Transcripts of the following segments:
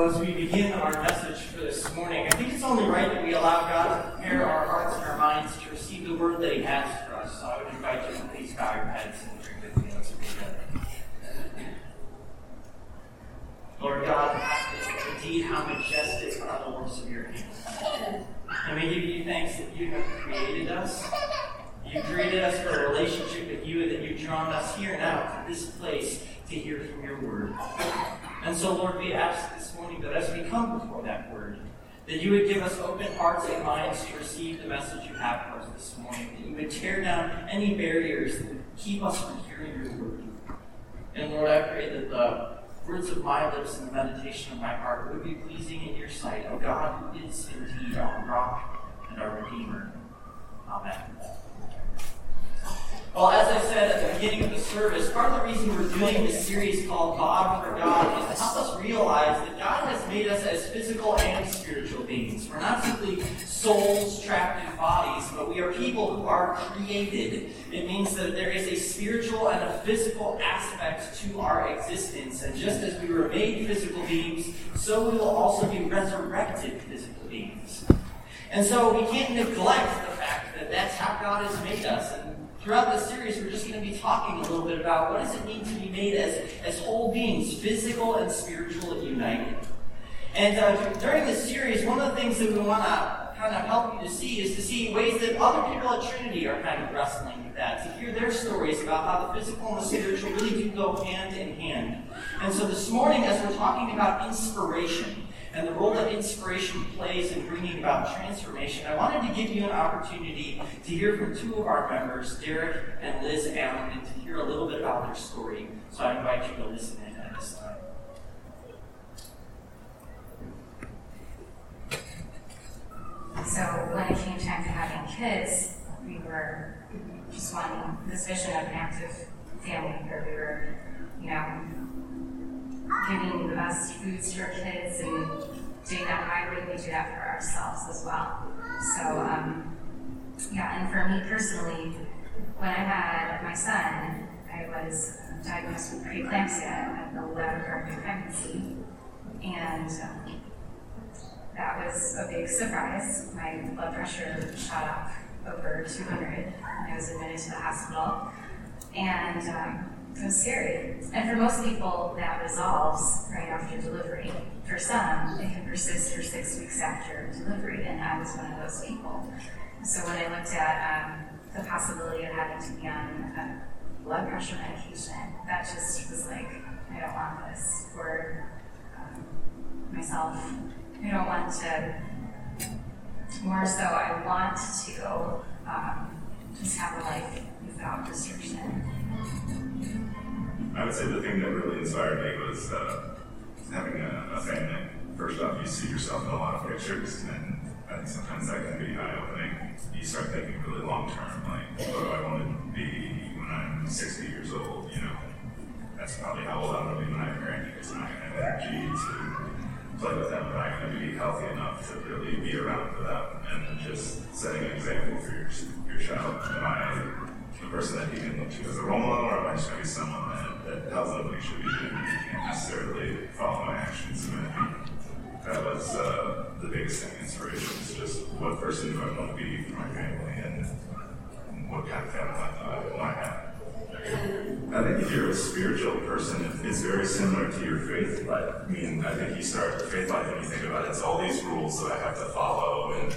Well, as we begin our message for this morning, I think it's only right that we allow God to prepare our hearts and our minds to receive the word that He has for us. So I would invite you to please bow your heads and drink with me as we read. Lord God, indeed how majestic are the works of your hands. And we give you thanks that you have created us. You created us for a relationship with you, and that you've drawn us here now to this place to hear from your word. And so, Lord, we ask this morning that as we come before that word, that you would give us open hearts and minds to receive the message you have for us this morning, that you would tear down any barriers that would keep us from hearing your word. And, Lord, I pray that the words of my lips and the meditation of my heart would be pleasing in your sight, O God, who is indeed our rock and our redeemer. Amen. Well, as I said at the beginning of the service, part of the reason we're doing this series called God for God is to help us realize that God has made us as physical and spiritual beings. We're not simply souls trapped in bodies, but we are people who are created. It means that there is a spiritual and a physical aspect to our existence. And just as we were made physical beings, so we will also be resurrected physical beings. And so we can't neglect the fact that that's how God has made us. And throughout this series, we're just going to be talking a little bit about what does it mean to be made as whole beings, physical and spiritual united. And during this series, one of the things that we want to kind of help you to see is to see ways that other people at Trinity are kind of wrestling with that, to hear their stories about how the physical and the spiritual really do go hand in hand. And so this morning, as we're talking about inspiration and the role that inspiration plays in bringing about transformation, I wanted to give you an opportunity to hear from two of our members, Derek and Liz Allen, and to hear a little bit about their story. So I invite you to listen in at this time. So when it came time to having kids, we were just wanting this vision of an active family where we were, giving the best foods to our kids and doing that my way, we do that for ourselves as well. So, and for me personally, when I had my son, I was diagnosed with preeclampsia at the 11th month of pregnancy, and that was a big surprise. My blood pressure shot up over 200, and I was admitted to the hospital, and it was scary. And for most people, that resolves right after delivery. For some, it can persist for 6 weeks after delivery, and I was one of those people. So when I looked at the possibility of having to be on blood pressure medication, that just was like, I don't want this for myself. I don't want to. More so, I want to just have a life without restriction. I would say the thing that really inspired me was having a family. First off, you see yourself in a lot of pictures, and I think sometimes that can be eye-opening. You start thinking really long-term, like, what do I want to be when I'm 60 years old? That's probably how old I'm going to be when I have grandkids. I'm not going to have energy to play with them, but I'm going to be healthy enough to really be around for them, and just setting an example for your child. The person that he can look to as a role model, or am I just going to be someone that tells them what he should be doing? You can't necessarily follow my actions. And I think that was the biggest thing, inspiration, is just what person do I want to be for my family, and what kind of family I want to have. I think if you're a spiritual person, it's very similar to your faith life. I mean, I think you start faith life and you think about it, it's all these rules that I have to follow, and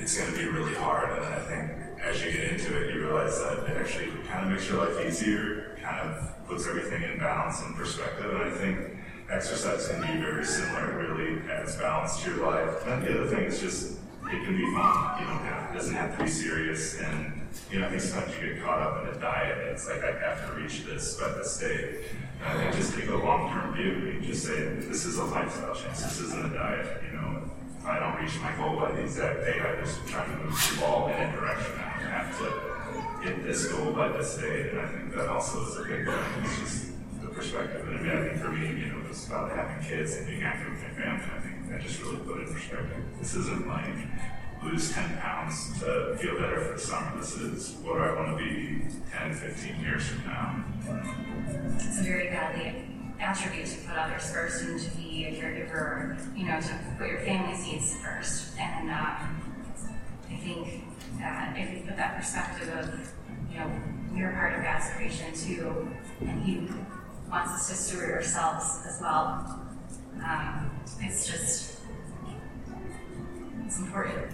it's going to be really hard, and I think as you get into it, you realize that it actually kind of makes your life easier, kind of puts everything in balance and perspective, and I think exercise can be very similar. It really adds balance to your life. And the other thing is just, it can be fun. It doesn't have to be serious, and I think sometimes you get caught up in a diet, and it's like, I have to reach this by this day. And I think just take a long-term view and just say, this is a lifestyle change, this isn't a diet, If I don't reach my goal by the exact date, I'm just trying to move the ball in a direction. I don't have to get this goal by this date, and I think that also is a big thing. It's just the perspective. And I think for me, it was about having kids and being active with my family. I think that just really put it in perspective. This isn't like lose 10 pounds to feel better for the summer. This is what I want to be 10, 15 years from now. It's a very godly attribute to put others first and to be a caregiver, you know, to put your family's needs first. And I think that if you put that perspective of, you know, we're part of God's creation too, and He wants us to steward ourselves as well. It's just, it's important.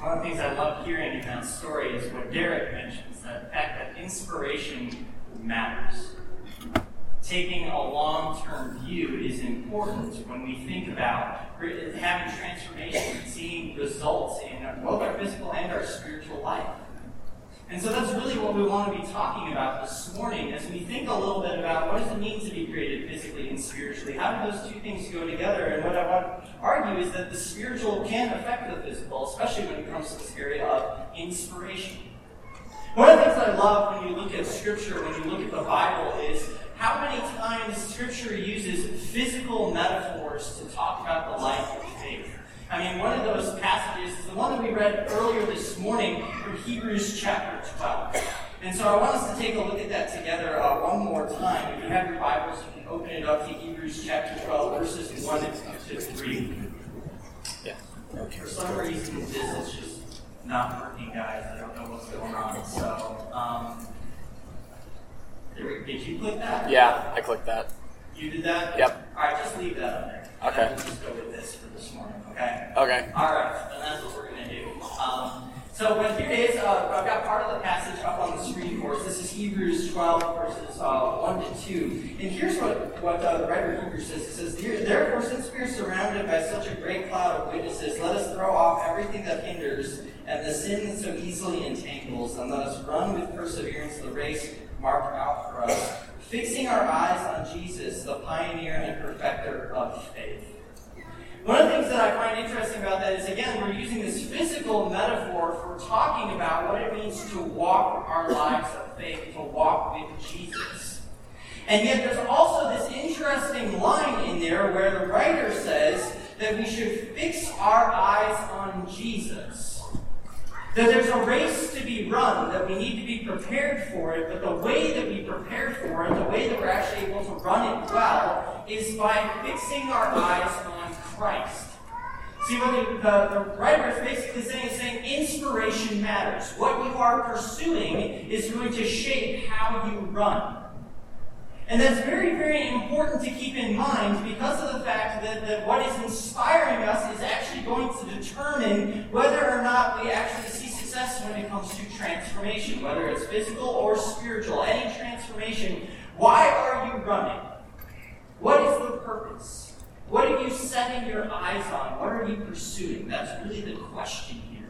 One of the things I love hearing in that story is what Derek mentions, that fact that inspiration matters. Taking a long-term view is important when we think about having transformation and seeing results in both our physical and our spiritual life. And so that's really what we want to be talking about this morning as we think a little bit about what does it mean to be created physically and spiritually? How do those two things go together? And what I want to argue is that the spiritual can affect the physical, especially when it comes to this area of inspiration. One of the things I love when you look at Scripture, when you look at the Bible, is how many times Scripture uses physical metaphors to talk about the life of faith. I mean, one of those passages is the one that we read earlier this morning from Hebrews chapter 12. And so I want us to take a look at that together one more time. If you have your Bibles, you can open it up to Hebrews chapter 12, verses 1 to 3. Yeah. Okay. For some reason, this is just not working, guys. I don't know what's going on. So, did you click that? Yeah, I clicked that. You did that? Yep. All right, just leave that on there. Okay. We'll just go with this for this morning, okay? Okay. All right, and that's what we're going to do. So but here it is. I've got part of the passage up on the screen for us. This is Hebrews 12, verses 1 to 2. And here's what the writer of Hebrews says. It says, "Therefore, since we are surrounded by such a great cloud of witnesses, let us throw off everything that hinders and the sin that so easily entangles, and let us run with perseverance the race marked out for us, fixing our eyes on Jesus, the pioneer and perfecter of faith." One of the things that I find interesting about that is, again, we're using this physical metaphor for talking about what it means to walk our lives of faith, to walk with Jesus. And yet there's also this interesting line in there where the writer says that we should fix our eyes on Jesus. That there's a race to be run, that we need to be prepared for it, but the way that we prepare for it, the way that we're actually able to run it well, is by fixing our eyes on Christ. See, what the writer is basically saying is saying inspiration matters. What you are pursuing is going to shape how you run. And that's very, very important to keep in mind because of the fact that what is inspiring us is actually going to determine whether or not we actually see success when it comes to transformation, whether it's physical or spiritual, any transformation. Why are you running? What is the purpose? What are you setting your eyes on? What are you pursuing? That's really the question here.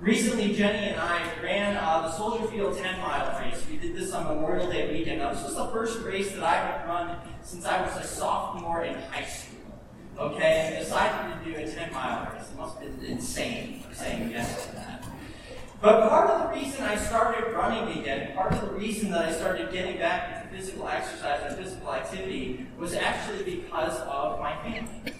Recently, Jenny and I ran the Soldier Field 10-mile race. We did this on Memorial Day weekend. This was the first race that I had run since I was a sophomore in high school. Okay, and decided to do a 10-mile race. It must have been insane saying yes to that. But part of the reason I started running again, part of the reason that I started getting back into physical exercise and physical activity was actually because of my family.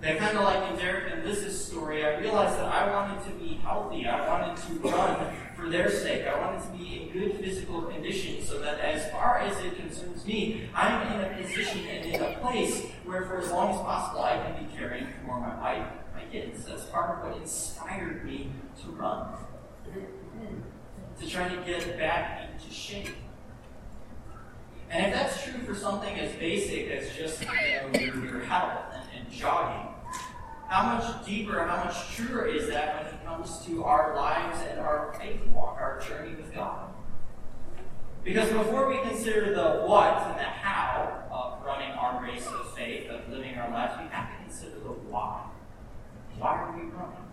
They're kind of like in Derek and Liz's story. I realized that I wanted to be healthy. I wanted to run for their sake. I wanted to be in good physical condition so that as far as it concerns me, I'm in a position and in a place where for as long as possible I can be caring for my wife and my kids. That's part of what inspired me to run, to try to get back into shape. And if that's true for something as basic as just your health and jogging, how much deeper, how much truer is that when it comes to our lives and our faith walk, our journey with God? Because before we consider the what and the how of running our race of faith, of living our lives, we have to consider the why. Why are we running?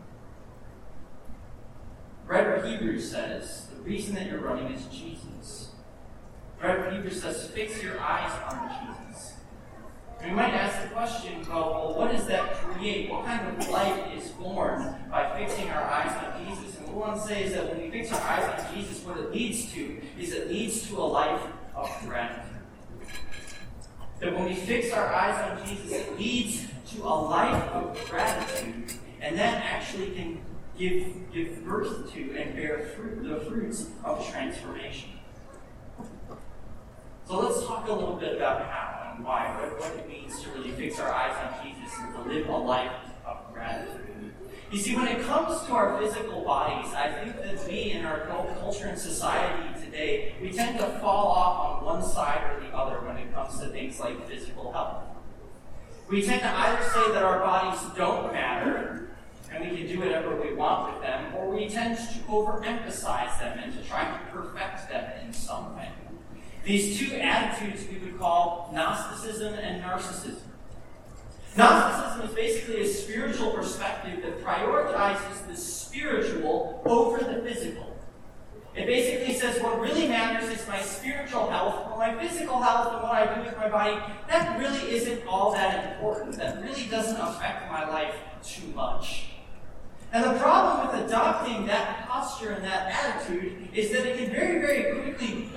Writer of Hebrews says, the reason that you're running is Jesus. Writer of Hebrews says, fix your eyes on Jesus. We might ask the question, well, what does that create? What kind of life is born by fixing our eyes on Jesus? And what we want to say is that when we fix our eyes on Jesus, what it leads to is it leads to a life of gratitude. That when we fix our eyes on Jesus, it leads to a life of gratitude, and that actually can give birth to and bear fruit, the fruits of transformation. So let's talk a little bit about how and why, what it means to really fix our eyes on Jesus and to live a life of gratitude. You see, when it comes to our physical bodies, I think that we in our culture and society today, we tend to fall off on one side or the other when it comes to things like physical health. We tend to either say that our bodies don't matter, and we can do whatever we want with them, or we tend to overemphasize them and to try to perfect them in some way. These two attitudes we would call Gnosticism and Narcissism. Gnosticism is basically a spiritual perspective that prioritizes the spiritual over the physical. It basically says what really matters is my spiritual health or my physical health and what I do with my body. That really isn't all that important. That really doesn't affect my life too much. And the problem with adopting that posture and that attitude is that it can very, very quickly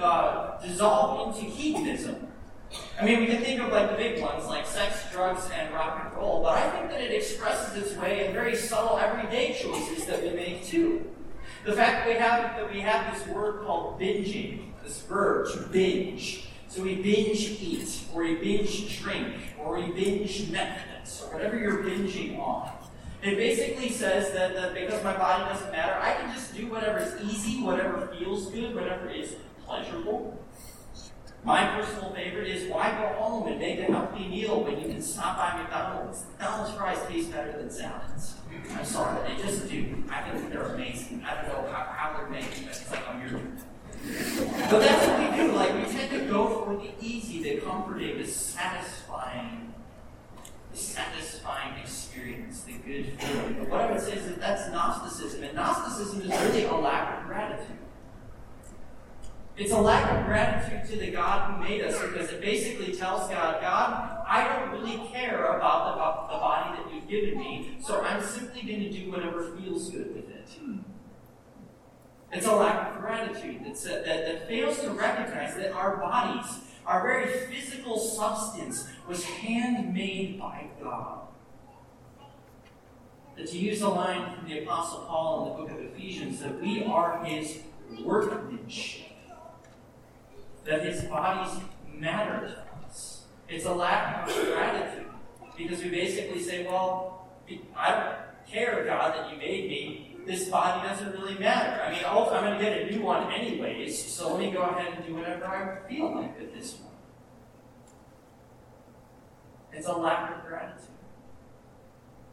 dissolve into hedonism. I mean, we can think of like the big ones, like sex, drugs, and rock and roll, but I think that it expresses its way in very subtle, everyday choices that we make too. The fact that we have this word called binging, this verb to binge. So we binge eat, or we binge drink, or we binge Netflix, or whatever you're binging on. It basically says that because my body doesn't matter, I can just do whatever is easy, whatever feels good, whatever is pleasurable. My personal favorite is, why go home and make a healthy meal when you can stop by McDonald's? McDonald's fries taste better than salads. I'm sorry, they just do. I think they're amazing. I don't know how they're made, but it's like I'm your dude. But that's what we do. Like, we tend to go for the easy, the comforting, the satisfying experience, the good feeling. But what I would say is that that's Gnosticism, and Gnosticism is really a lack of gratitude. It's a lack of gratitude to the God who made us, because it basically tells God, I don't really care about the body that you've given me, so I'm simply going to do whatever feels good with it. It's a lack of gratitude that fails to recognize that our bodies, our very physical substance, was handmade by God. That to use a line from the Apostle Paul in the book of Ephesians, that we are his workmanship. That his bodies matter to us. It's a lack of gratitude, because we basically say, well, I don't care, God, that you made me. This body doesn't really matter. I mean, I'm going to get a new one anyways, so let me go ahead and do whatever I feel like with this one. It's a lack of gratitude.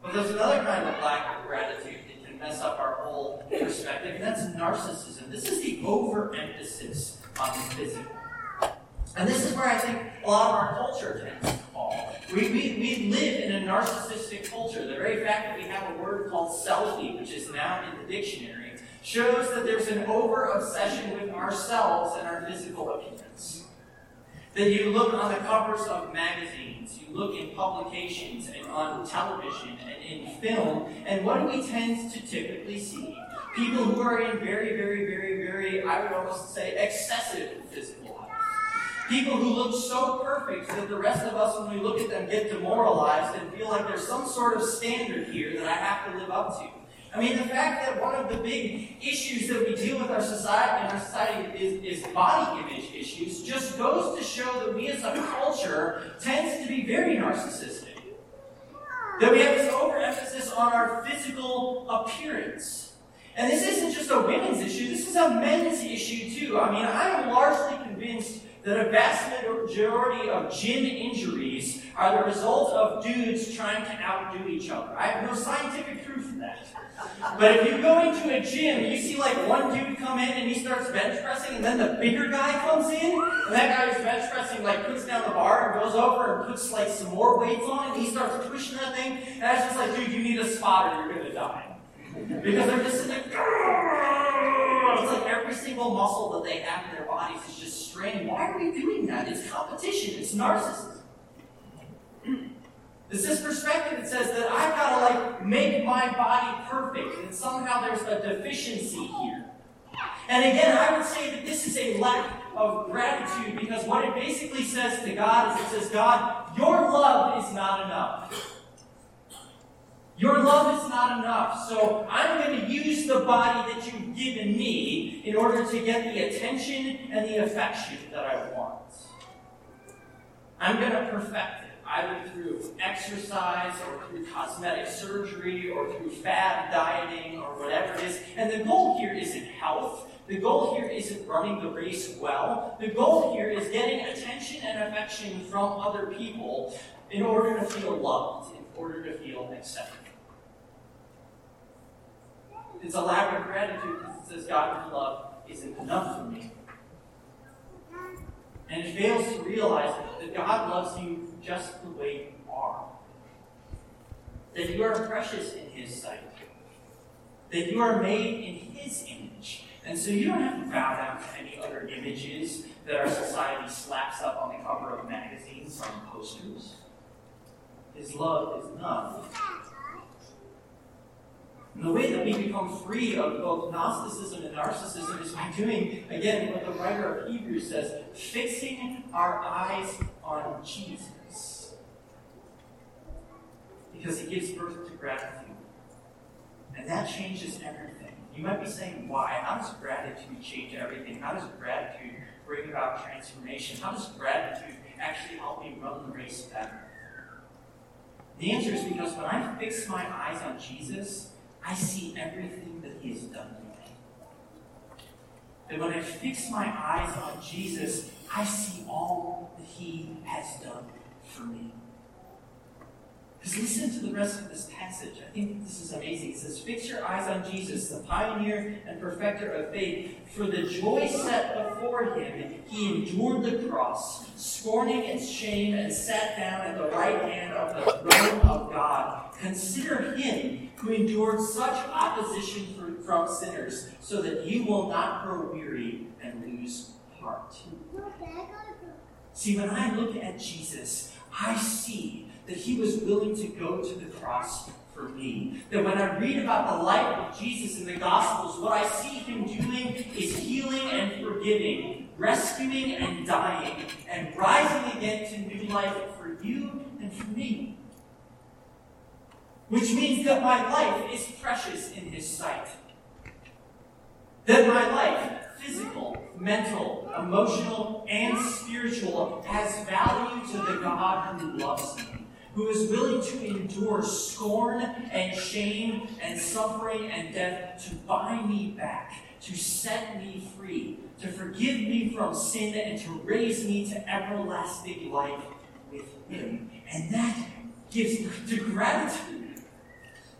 But there's another kind of lack of gratitude that can mess up our whole perspective, and that's narcissism. This is the overemphasis on the physical. And this is where I think a lot of our culture tends to fall. We live in a narcissistic culture. The very fact that we have a word called selfie, which is now in the dictionary, shows that there's an over-obsession with ourselves and our physical appearance. That you look on the covers of magazines, you look in publications and on television and in film, and what do we tend to typically see? People who are in very, very, very, very, I would almost say, excessive physical health. People who look so perfect that the rest of us, when we look at them, get demoralized and feel like there's some sort of standard here that I have to live up to. I mean, the fact that one of the big issues that we deal with in our society is body image issues just goes to show that we as a culture tends to be very narcissistic. That we have this overemphasis on our physical appearance. And this isn't just a women's issue, this is a men's issue too. I mean, I am largely convinced that a vast majority of gym injuries are the result of dudes trying to outdo each other. I have no scientific proof of that. But if you go into a gym, you see like one dude come in and he starts bench pressing, and then the bigger guy comes in, and that guy who's bench pressing like puts down the bar and goes over and puts like some more weights on, and he starts pushing that thing, and I was just like, dude, you need a spotter, you're gonna die. Because they're just like, it's like every single muscle that they have in their bodies is just straining. Why are we doing that? It's competition. It's narcissism. It's this perspective that says that I've got to like make my body perfect, and somehow there's a deficiency here. And again, I would say that this is a lack of gratitude, because what it basically says to God is, it says, God, your love is not enough. Your love is not enough, so I'm going to use the body that you've given me in order to get the attention and the affection that I want. I'm going to perfect it, either through exercise or through cosmetic surgery or through fad dieting or whatever it is. And the goal here isn't health. The goal here isn't running the race well. The goal here is getting attention and affection from other people in order to feel loved, in order to feel accepted. It's a lack of gratitude because it says God's love isn't enough for me. And it fails to realize that God loves you just the way you are. That you are precious in His sight. That you are made in His image. And so you don't have to bow down to any other images that our society slaps up on the cover of magazines and posters. His love is enough. And the way that we become free of both Gnosticism and Narcissism is by doing, again, what the writer of Hebrews says, fixing our eyes on Jesus. Because He gives birth to gratitude. And that changes everything. You might be saying, why? How does gratitude change everything? How does gratitude bring about transformation? How does gratitude actually help me run the race better? The answer is because when I fix my eyes on Jesus, I see everything that He has done for me. And when I fix my eyes on Jesus, I see all that He has done for me. Because listen to the rest of this passage. I think this is amazing. It says, fix your eyes on Jesus, the pioneer and perfecter of faith. For the joy set before Him, He endured the cross, scorning its shame, and sat down at the right hand of the throne of God. Consider Him who endured such opposition from sinners, so that you will not grow weary and lose heart. See, when I look at Jesus, I see that He was willing to go to the cross for me. That when I read about the life of Jesus in the Gospels, what I see Him doing is healing and forgiving, rescuing and dying, and rising again to new life for you and for me. Which means that my life is precious in His sight. That my life, physical, mental, emotional, and spiritual, has value to the God who loves me, who is willing to endure scorn and shame and suffering and death to buy me back, to set me free, to forgive me from sin, and to raise me to everlasting life with Him. And that gives birth to gratitude.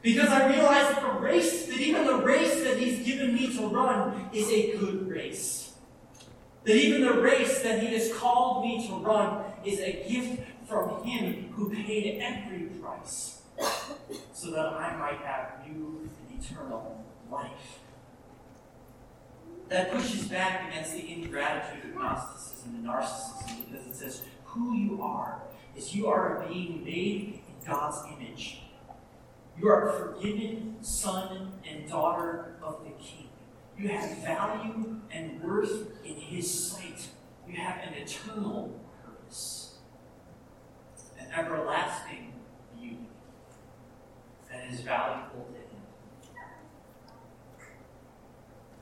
Because I realize that the race, that even the race that He's given me to run is a good race. That even the race that He has called me to run is a gift from Him who paid every price so that I might have new and eternal life. That pushes back against the ingratitude of Gnosticism and Narcissism, because it says who you are is you are a being made in God's image. You are a forgiven son and daughter of the King. You have value and worth in His sight. You have an eternal purpose. An everlasting beauty that is valuable to Him.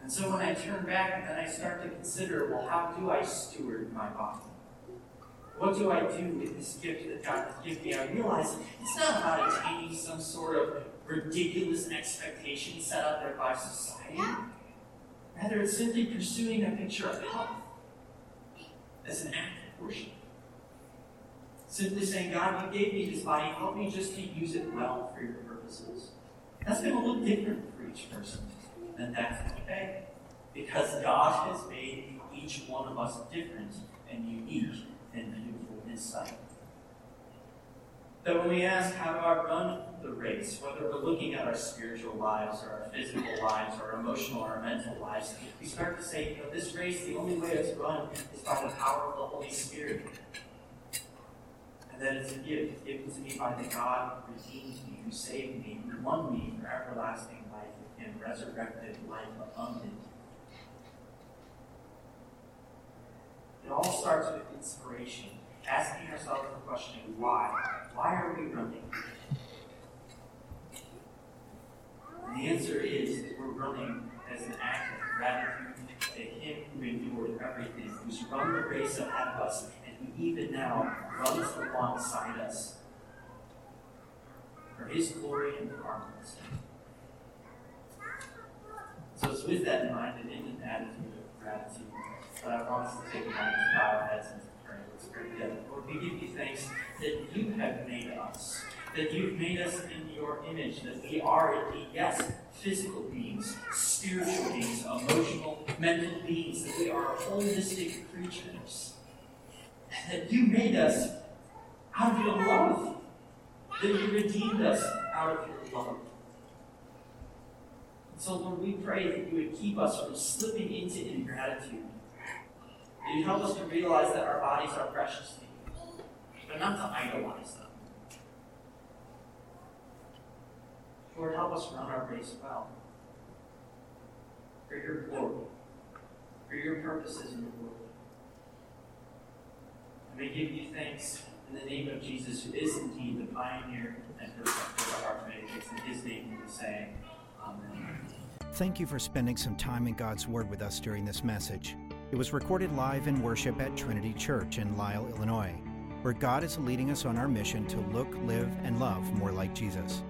And so when I turn back and then I start to consider, well, how do I steward my body? What do I do with this gift that God has given me? I realize it's not about attaining some sort of ridiculous expectation set out there by society. Rather, it's simply pursuing a picture of health as an act of worship. Simply saying, God, You gave me this body. Help me just to use it well for Your purposes. That's going to look different for each person. And that's okay. Because God has made each one of us different and unique and beautiful in His sight. That when we ask, how do I run the race? Whether we're looking at our spiritual lives or our physical lives or our emotional or our mental lives, we start to say, you know, this race, the only way it's run is by the power of the Holy Spirit. And that it's a gift given to me by the God who redeemed me, who saved me, who won me for everlasting life and resurrected life abundant. It all starts with inspiration, asking ourselves the question, why? Why are we running? The answer is that we're running as an act of gratitude to Him who endured everything, who's run the race ahead of us, and who even now runs alongside us for His glory and for our mercy. So it's with that in mind and in an attitude of gratitude that I want us to take a moment to bow our heads and to pray. Let's pray together. Lord, we give you thanks that you have made us, that you've made us in your image, that we are indeed, yes, physical beings, spiritual beings, emotional, mental beings, that we are holistic creatures, that you made us out of your love, that you redeemed us out of your love. So, Lord, we pray that you would keep us from slipping into ingratitude. That you'd help us to realize that our bodies are precious to you, but not to idolize them. Lord, help us run our race well. For your glory, for your purposes in the world. And we give you thanks in the name of Jesus, who is indeed the pioneer and perfecter of our faith. It's in his name we say, Amen. Thank you for spending some time in God's Word with us during this message. It was recorded live in worship at Trinity Church in Lisle, Illinois, where God is leading us on our mission to look, live, and love more like Jesus.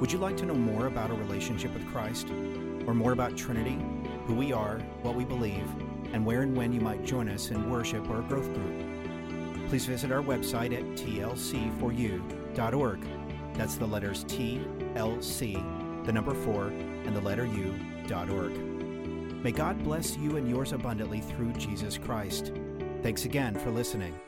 Would you like to know more about a relationship with Christ, or more about Trinity, who we are, what we believe, and where and when you might join us in worship or a growth group? Please visit our website at tlc4u.org. That's the letters TLC4u.org. May God bless you and yours abundantly through Jesus Christ. Thanks again for listening.